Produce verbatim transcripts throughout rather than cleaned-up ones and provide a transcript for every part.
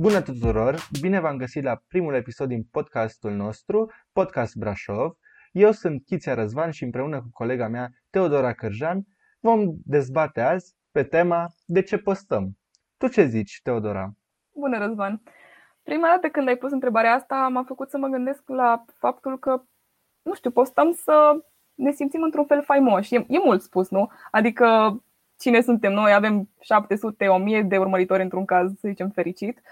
Bună tuturor! Bine v-am găsit la primul episod din podcastul nostru, Podcast Brașov. Eu sunt Chiția Răzvan și împreună cu colega mea, Teodora Cărjan, vom dezbate azi pe tema de ce postăm. Tu ce zici, Teodora? Bună, Răzvan! Prima dată când ai pus întrebarea asta, m-a făcut să mă gândesc la faptul că, nu știu, postăm să ne simțim într-un fel faimoși. E, e mult spus, nu? Adică cine suntem noi? Avem șapte sute, o mie de urmăritori într-un caz, să zicem, fericit.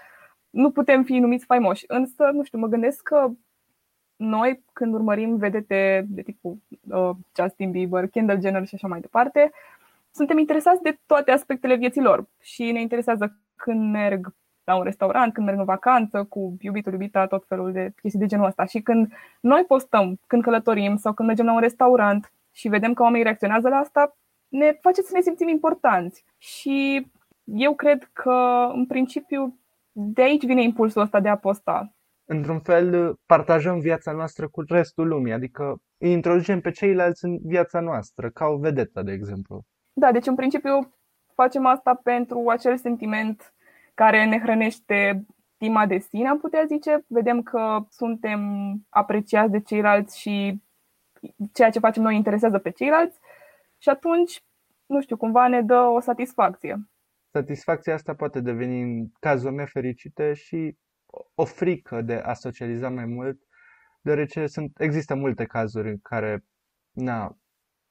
Nu putem fi numiți faimoși, însă, nu știu, mă gândesc că noi, când urmărim vedete de tipul uh, Justin Bieber, Kendall Jenner și așa mai departe, suntem interesați de toate aspectele vieții lor și ne interesează când merg la un restaurant, când merg în vacanță cu iubitul, iubita, tot felul de chestii de genul ăsta. Și când noi postăm, când călătorim sau când mergem la un restaurant și vedem că oamenii reacționează la asta, ne face să ne simțim importanți. Și eu cred că, în principiu, de aici vine impulsul ăsta de a posta. Într-un fel, partajăm viața noastră cu restul lumii, adică îi introducem pe ceilalți în viața noastră, ca o vedetă, de exemplu. Da, deci în principiu facem asta pentru acel sentiment care ne hrănește stima de sine, am putea zice. Vedem că suntem apreciați de ceilalți și ceea ce facem noi interesează pe ceilalți și atunci, nu știu, cumva ne dă o satisfacție. Satisfacția asta poate deveni, în cazuri nefericite, și o frică de a socializa mai mult, deoarece sunt, există multe cazuri în care na,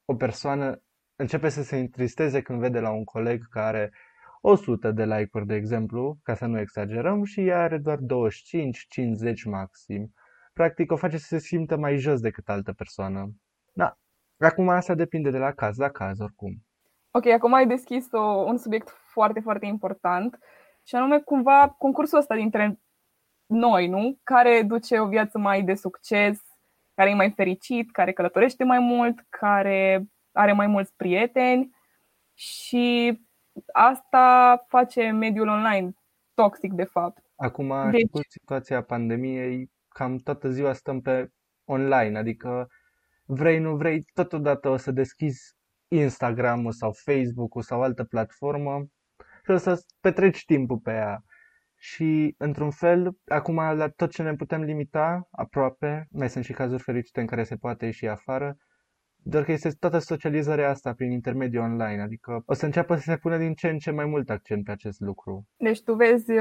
o persoană începe să se întristeze când vede la un coleg care are o sută de like-uri, de exemplu, ca să nu exagerăm, și ea are doar douăzeci și cinci, cincizeci maxim. Practic o face să se simtă mai jos decât altă persoană. Da. Acum asta depinde de la caz la caz, oricum. Ok, acum ai deschis o, un subiect foarte, foarte important, și anume cumva concursul ăsta dintre noi, nu? Care duce o viață mai de succes, care e mai fericit, care călătorește mai mult, care are mai mulți prieteni, și asta face mediul online toxic, de fapt. Acum, deci, cu situația pandemiei, cam toată ziua stăm pe online, adică vrei, nu vrei, totodată o să deschizi Instagram-ul sau Facebook-ul sau altă platformă și o să petreci timpul pe ea. Și, într-un fel, acum la tot ce ne putem limita, aproape, mai sunt și cazuri fericite în care se poate ieși afară, doar că este toată socializarea asta prin intermediul online, adică o să înceapă să se pună din ce în ce mai mult accent pe acest lucru. Deci tu vezi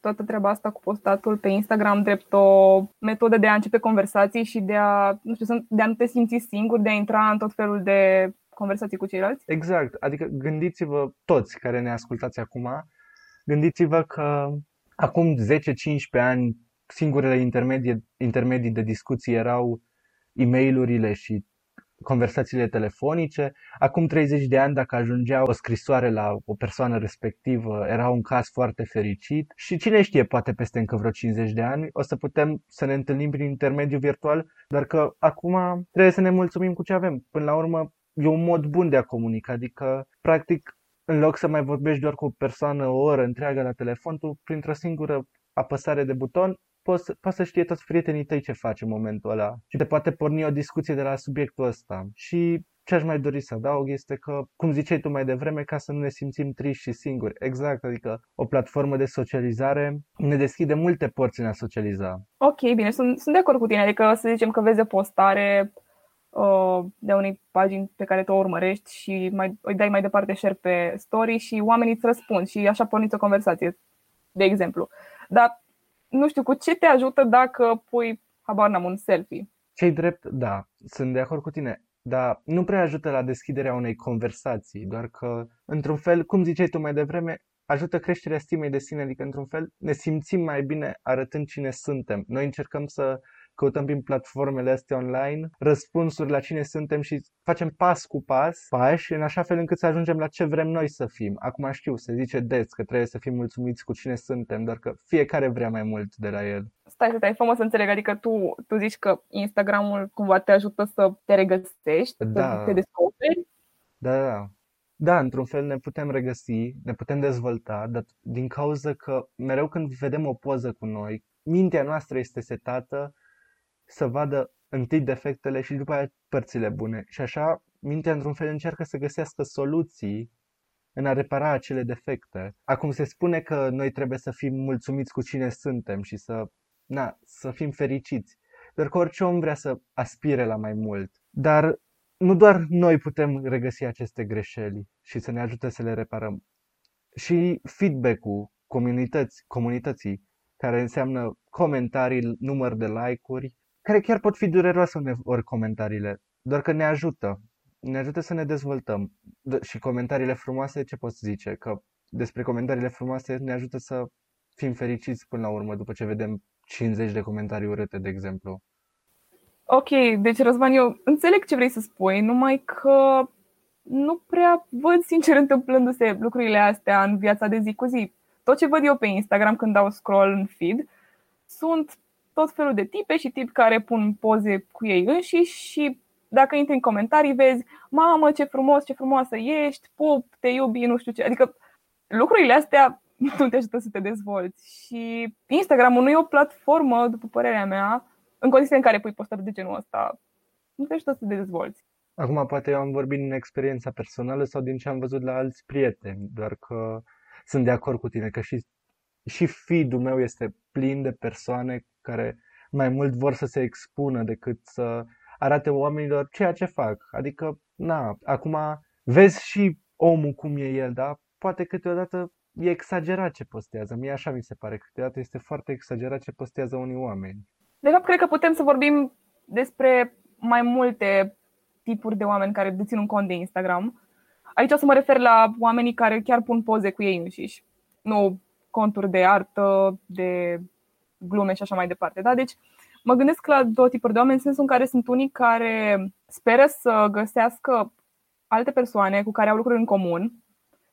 toată treaba asta cu postatul pe Instagram drept o metodă de a începe conversații și de a, nu știu, de a nu te simți singur, de a intra în tot felul de conversații cu ceilalți? Exact, adică gândiți-vă toți care ne ascultați acum, gândiți-vă că acum zece-cincisprezece ani singurele intermedii, intermedii de discuții erau e-mail-urile și conversațiile telefonice. Acum treizeci de ani, dacă ajungea o scrisoare la o persoană respectivă, era un caz foarte fericit. Și cine știe, poate peste încă vreo cincizeci de ani o să putem să ne întâlnim prin intermediul virtual, dar că acum trebuie să ne mulțumim cu ce avem. Până la urmă e un mod bun de a comunica, adică practic în loc să mai vorbești doar cu o persoană o oră întreagă la telefon, tu printr-o singură apăsare de buton poți, poți să știe toți prietenii tăi ce faci în momentul ăla și te poate porni o discuție de la subiectul ăsta. Și ce aș mai dori să adaug este că, cum ziceai tu mai devreme, ca să nu ne simțim triști și singuri. Exact, adică o platformă de socializare ne deschide multe porți în a socializa. Ok, bine, sunt, sunt de acord cu tine, adică să zicem că vezi o postare de unei pagini pe care tu o urmărești și mai, îi dai mai departe share pe story și oamenii îți răspund și așa porniți o conversație, de exemplu. Dar nu știu, cu ce te ajută dacă pui, habar n-am, un selfie? Ce-i drept, da, sunt de acord cu tine, dar nu prea ajută la deschiderea unei conversații, doar că, într-un fel, cum ziceai tu mai devreme, ajută creșterea stimei de sine, adică, într-un fel, ne simțim mai bine arătând cine suntem. Noi încercăm să căutăm prin platformele astea online răspunsuri la cine suntem și facem pas cu pas, pași, în așa fel încât să ajungem la ce vrem noi să fim. Acum știu, se zice des că trebuie să fim mulțumiți cu cine suntem, doar că fiecare vrea mai mult de la el. Stai, stai, fă-mă să înțeleg, adică tu, tu zici că Instagram-ul cumva te ajută să te regăsești, da, să te descoperi? Da, da. Da, într-un fel ne putem regăsi, ne putem dezvolta, dar din cauza că mereu când vedem o poză cu noi, mintea noastră este setată să vadă întâi defectele și după aia părțile bune. Și așa mintea, într-un fel, încearcă să găsească soluții în a repara acele defecte. Acum se spune că noi trebuie să fim mulțumiți cu cine suntem și să, na, să fim fericiți. Dar că orice om vrea să aspire la mai mult. Dar nu doar noi putem regăsi aceste greșeli și să ne ajute să le reparăm. Și feedback-ul comunități, comunității, care înseamnă comentarii, număr de like-uri, care chiar pot fi dureroase uneori comentariile, doar că ne ajută. Ne ajută să ne dezvoltăm. Și comentariile frumoase, ce pot zice? Că despre comentariile frumoase ne ajută să fim fericiți până la urmă, după ce vedem cincizeci de comentarii urâte, de exemplu. Ok, deci Răzvan, eu înțeleg ce vrei să spui, numai că nu prea văd sincer întâmplându-se lucrurile astea în viața de zi cu zi. Tot ce văd eu pe Instagram când dau scroll în feed sunt tot felul de tipe și tipi care pun poze cu ei înșiși și dacă intri în comentarii vezi: mamă, ce frumos, ce frumoasă ești, pup, te iubi, nu știu ce. Adică lucrurile astea nu te ajută să te dezvolți. Și Instagram-ul nu e o platformă, după părerea mea, în condiții în care pui postări de genul ăsta, nu te ajută să te dezvolți. Acum poate eu am vorbit din experiența personală sau din ce am văzut la alți prieteni, doar că sunt de acord cu tine că și, și feed-ul meu este plin de persoane care mai mult vor să se expună decât să arate oamenilor ceea ce fac. Adică, na, acum vezi și omul cum e el, da? Poate câteodată e exagerat ce postează. Mie așa mi se pare, câteodată este foarte exagerat ce postează unii oameni. De fapt, cred că putem să vorbim despre mai multe tipuri de oameni care dețin un cont de Instagram. Aici o să mă refer la oamenii care chiar pun poze cu ei înșiși, nu conturi de artă, de glume și așa mai departe, da? Deci mă gândesc la două tipuri de oameni, în sensul în care sunt unii care speră să găsească alte persoane cu care au lucruri în comun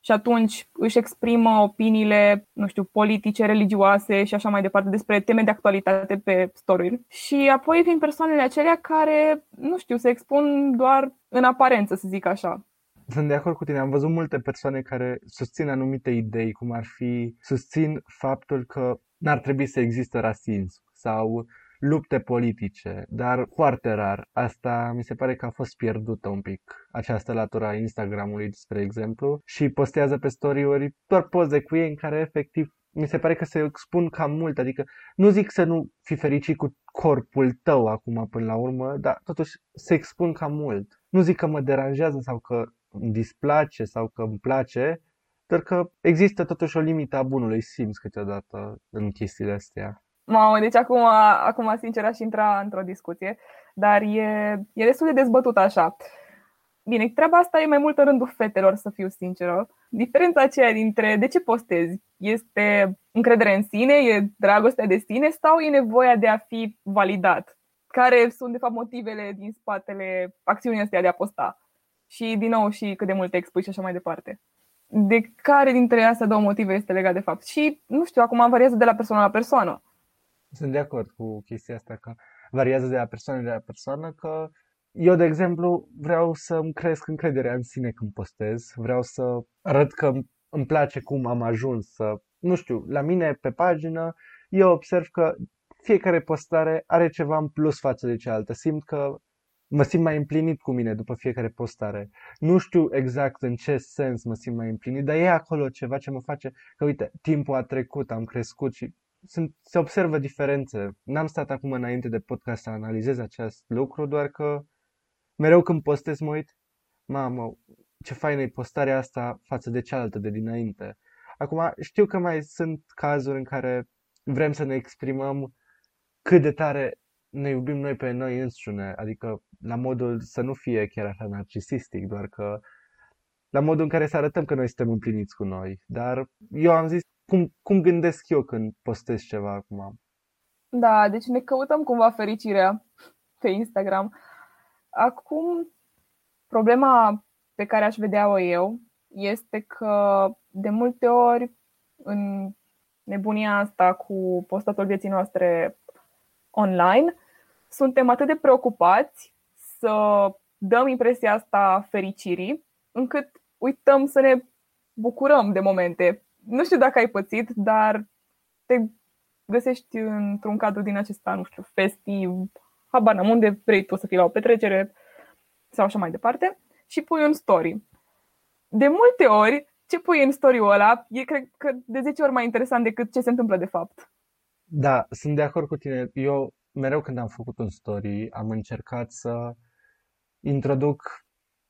și atunci își exprimă opiniile, nu știu, politice, religioase și așa mai departe despre teme de actualitate pe story-uri. Și apoi vin persoanele acelea care, nu știu, se expun doar în aparență, să zic așa. Sunt de acord cu tine, am văzut multe persoane care susțin anumite idei, cum ar fi susțin faptul că n-ar trebui să existe rasism sau lupte politice, dar foarte rar. Asta mi se pare că a fost pierdută un pic, această latură a Instagram-ului, spre exemplu, și postează pe story-uri doar poze cu ei în care efectiv mi se pare că se expun cam mult, adică nu zic să nu fii fericit cu corpul tău acum până la urmă, dar totuși se expun cam mult. Nu zic că mă deranjează sau că îmi displace sau că îmi place, doar că există totuși o limită a bunului simț câteodată în chestiile astea. Mamă, deci acum, acum sincer aș intra într-o discuție, dar e, e destul de dezbătut așa. Bine, treaba asta e mai mult în rândul fetelor, să fiu sinceră. Diferența aceea dintre de ce postezi este încredere în sine, e dragostea de sine sau e nevoia de a fi validat? Care sunt de fapt motivele din spatele acțiunii astea de a posta? Și din nou și cât de mult te expui și așa mai departe. De care dintre astea două motive este legat de fapt? Și nu știu, acum variază de la persoană la persoană. Sunt de acord cu chestia asta că variază de la persoană la persoană, că eu, de exemplu, vreau să-mi cresc încrederea în sine când postez, vreau să arăt că îmi place cum am ajuns să, nu știu, la mine pe pagină eu observ că fiecare postare are ceva în plus față de cealaltă, simt că mă simt mai împlinit cu mine după fiecare postare. Nu știu exact în ce sens mă simt mai împlinit, dar e acolo ceva ce mă face că, uite, timpul a trecut, am crescut și sunt, se observă diferențe. N-am stat acum înainte de podcast să analizez acest lucru, doar că mereu când postez mă uit, mamă, ce faină e postarea asta față de cealaltă de dinainte. Acum știu că mai sunt cazuri în care vrem să ne exprimăm cât de tare ne iubim noi pe noi înșine, adică la modul să nu fie chiar așa narcisistic, doar că la modul în care să arătăm că noi suntem împliniți cu noi. Dar eu am zis cum, cum gândesc eu când postez ceva acum. Da, deci ne căutăm cumva fericirea pe Instagram. Acum, problema pe care aș vedea-o eu este că de multe ori în nebunia asta cu postatul vieții noastre online, suntem atât de preocupați să dăm impresia asta a fericirii, încât uităm să ne bucurăm de momente. Nu știu dacă ai pățit, dar te găsești într-un cadru din acesta, nu știu, festiv, habar n-am, unde vrei tu să fii, la o petrecere sau așa mai departe, și pui un story. De multe ori ce pui în story-ul ăla e, cred că, de zece ori mai interesant decât ce se întâmplă de fapt. Da, sunt de acord cu tine. Eu mereu când am făcut un story am încercat să introduc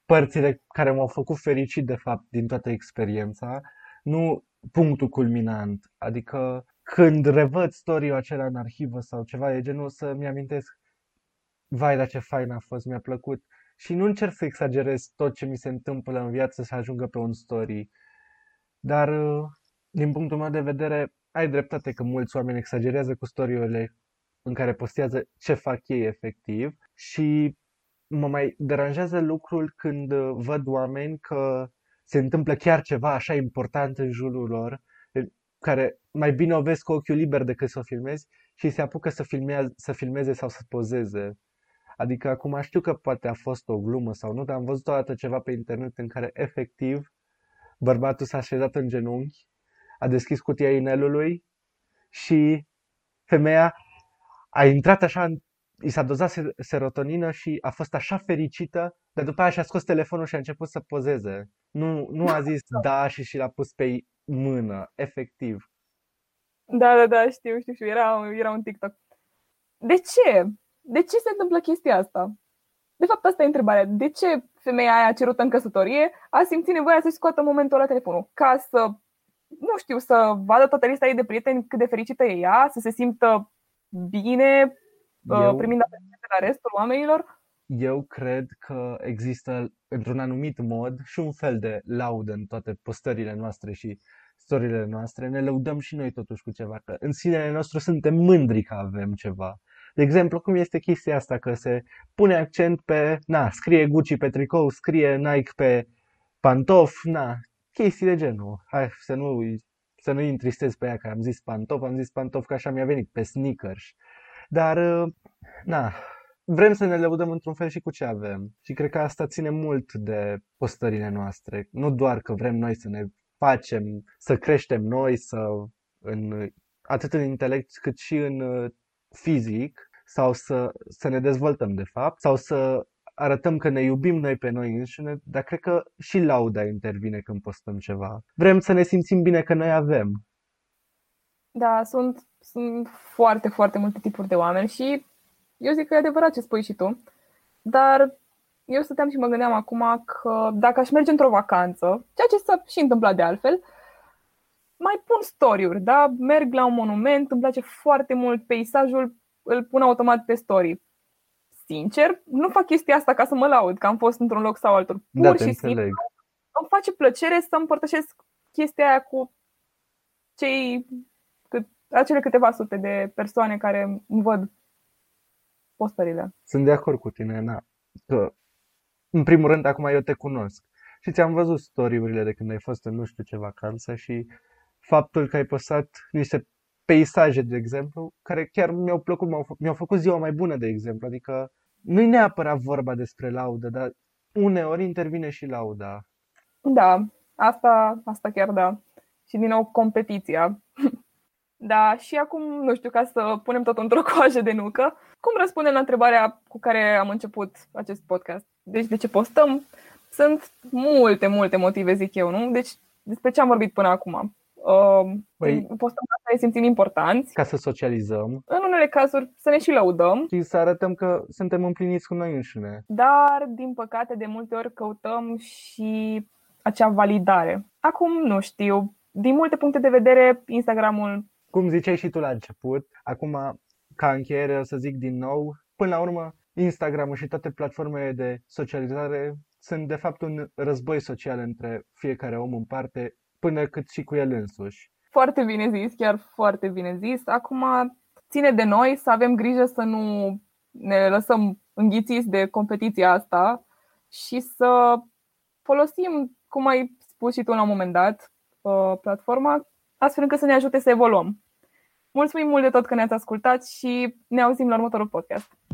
părțile care m-au făcut fericit de fapt din toată experiența, nu punctul culminant. Adică când revăd story-ul acela în arhivă sau ceva, e genul să-mi amintesc: vai, dar ce fain a fost, mi-a plăcut. Și nu încerc să exagerez tot ce mi se întâmplă în viață să ajungă pe un story. Dar din punctul meu de vedere, ai dreptate că mulți oameni exagerează cu story-urile în care postează ce fac ei efectiv. Și mă mai deranjează lucrul când văd oameni că se întâmplă chiar ceva așa important în jurul lor, care mai bine o vezi cu ochiul liber decât să o filmezi, și se apucă să, filmea, să filmeze sau să pozeze. Adică acum știu că poate a fost o glumă sau nu, dar am văzut o dată ceva pe internet în care efectiv bărbatul s-a așezat în genunchi, a deschis cutia inelului și femeia a intrat așa, i s-a dozat serotonină și a fost așa fericită, dar după aia și-a scos telefonul și a început să pozeze. Nu, nu a zis da și și l-a pus pe mână, efectiv. Da, da, da, știu, știu, știu. Era, era un TikTok. De ce? De ce se întâmplă chestia asta? De fapt, asta e întrebarea. De ce femeia aia cerută în căsătorie a simțit nevoia să-și scoată momentul ăla telefonul? Ca să, nu știu, să vadă toată lista ei de prieteni cât de fericită e ea, să se simtă bine eu, primind atenție de la restul oamenilor? Eu cred că există, într-un anumit mod, și un fel de laudă în toate postările noastre și story-urile noastre. Ne lăudăm și noi totuși cu ceva, că în sinele nostru suntem mândri că avem ceva. De exemplu, cum este chestia asta că se pune accent pe, na, scrie Gucci pe tricou, scrie Nike pe pantof, na, chestii de genul. Hai să nu, să nu-i întristez pe ea că am zis pantof, am zis pantof că așa mi-a venit, pe sneakers. Dar, na, vrem să ne lăudăm într-un fel și cu ce avem. Și cred că asta ține mult de postările noastre. Nu doar că vrem noi să ne facem, să creștem noi, să în, atât în intelect cât și în fizic, sau să, să ne dezvoltăm de fapt, sau să arătăm că ne iubim noi pe noi înșine, dar cred că și lauda intervine când postăm ceva. Vrem să ne simțim bine că noi avem. Da, sunt, sunt foarte, foarte multe tipuri de oameni și eu zic că e adevărat ce spui și tu, dar eu stăteam și mă gândeam acum că dacă aș merge într-o vacanță, ceea ce s-a și întâmplat de altfel, mai pun story-uri, da? Merg la un monument, îmi place foarte mult peisajul, îl pun automat pe story. Sincer, nu fac chestia asta ca să mă laud că am fost într-un loc sau altul. Pur da, și simplu îmi face plăcere să împărtășesc chestia aia cu cei cât, acele câteva sute de persoane care îmi văd postările. Sunt de acord cu tine, Ana, că în primul rând acum eu te cunosc și ți-am văzut story-urile de când ai fost în nu știu ce vacanță și faptul că ai postat niște peisaje, de exemplu, care chiar mi-au plăcut, m-au fă- mi-au făcut ziua mai bună, de exemplu. Adică nu-i neapărat vorba despre laudă, dar uneori intervine și lauda. Da, asta, asta chiar da. Și din nou competiția. Da, și acum, nu știu, ca să punem tot într-o coajă de nucă, cum răspundem la întrebarea cu care am început acest podcast? Deci de ce postăm? Sunt multe, multe motive, zic eu, nu? Deci despre ce am vorbit până acum? Păi, postăm asta, ne simțim importanți, ca să socializăm, în unele cazuri să ne și lăudăm și să arătăm că suntem împliniți cu noi înșine. Dar, din păcate, de multe ori căutăm și acea validare. Acum, nu știu, din multe puncte de vedere, Instagramul, cum ziceai și tu la început, acum, ca încheiere, o să zic din nou, până la urmă, Instagramul și toate platformele de socializare sunt de fapt un război social între fiecare om în parte, până cât și cu el însuși. Foarte bine zis, chiar foarte bine zis. Acum ține de noi să avem grijă să nu ne lăsăm înghițiți de competiția asta și să folosim, cum ai spus și tu la un moment dat, platforma, astfel încât să ne ajute să evoluăm. Mulțumim mult de tot că ne-ați ascultat și ne auzim la următorul podcast.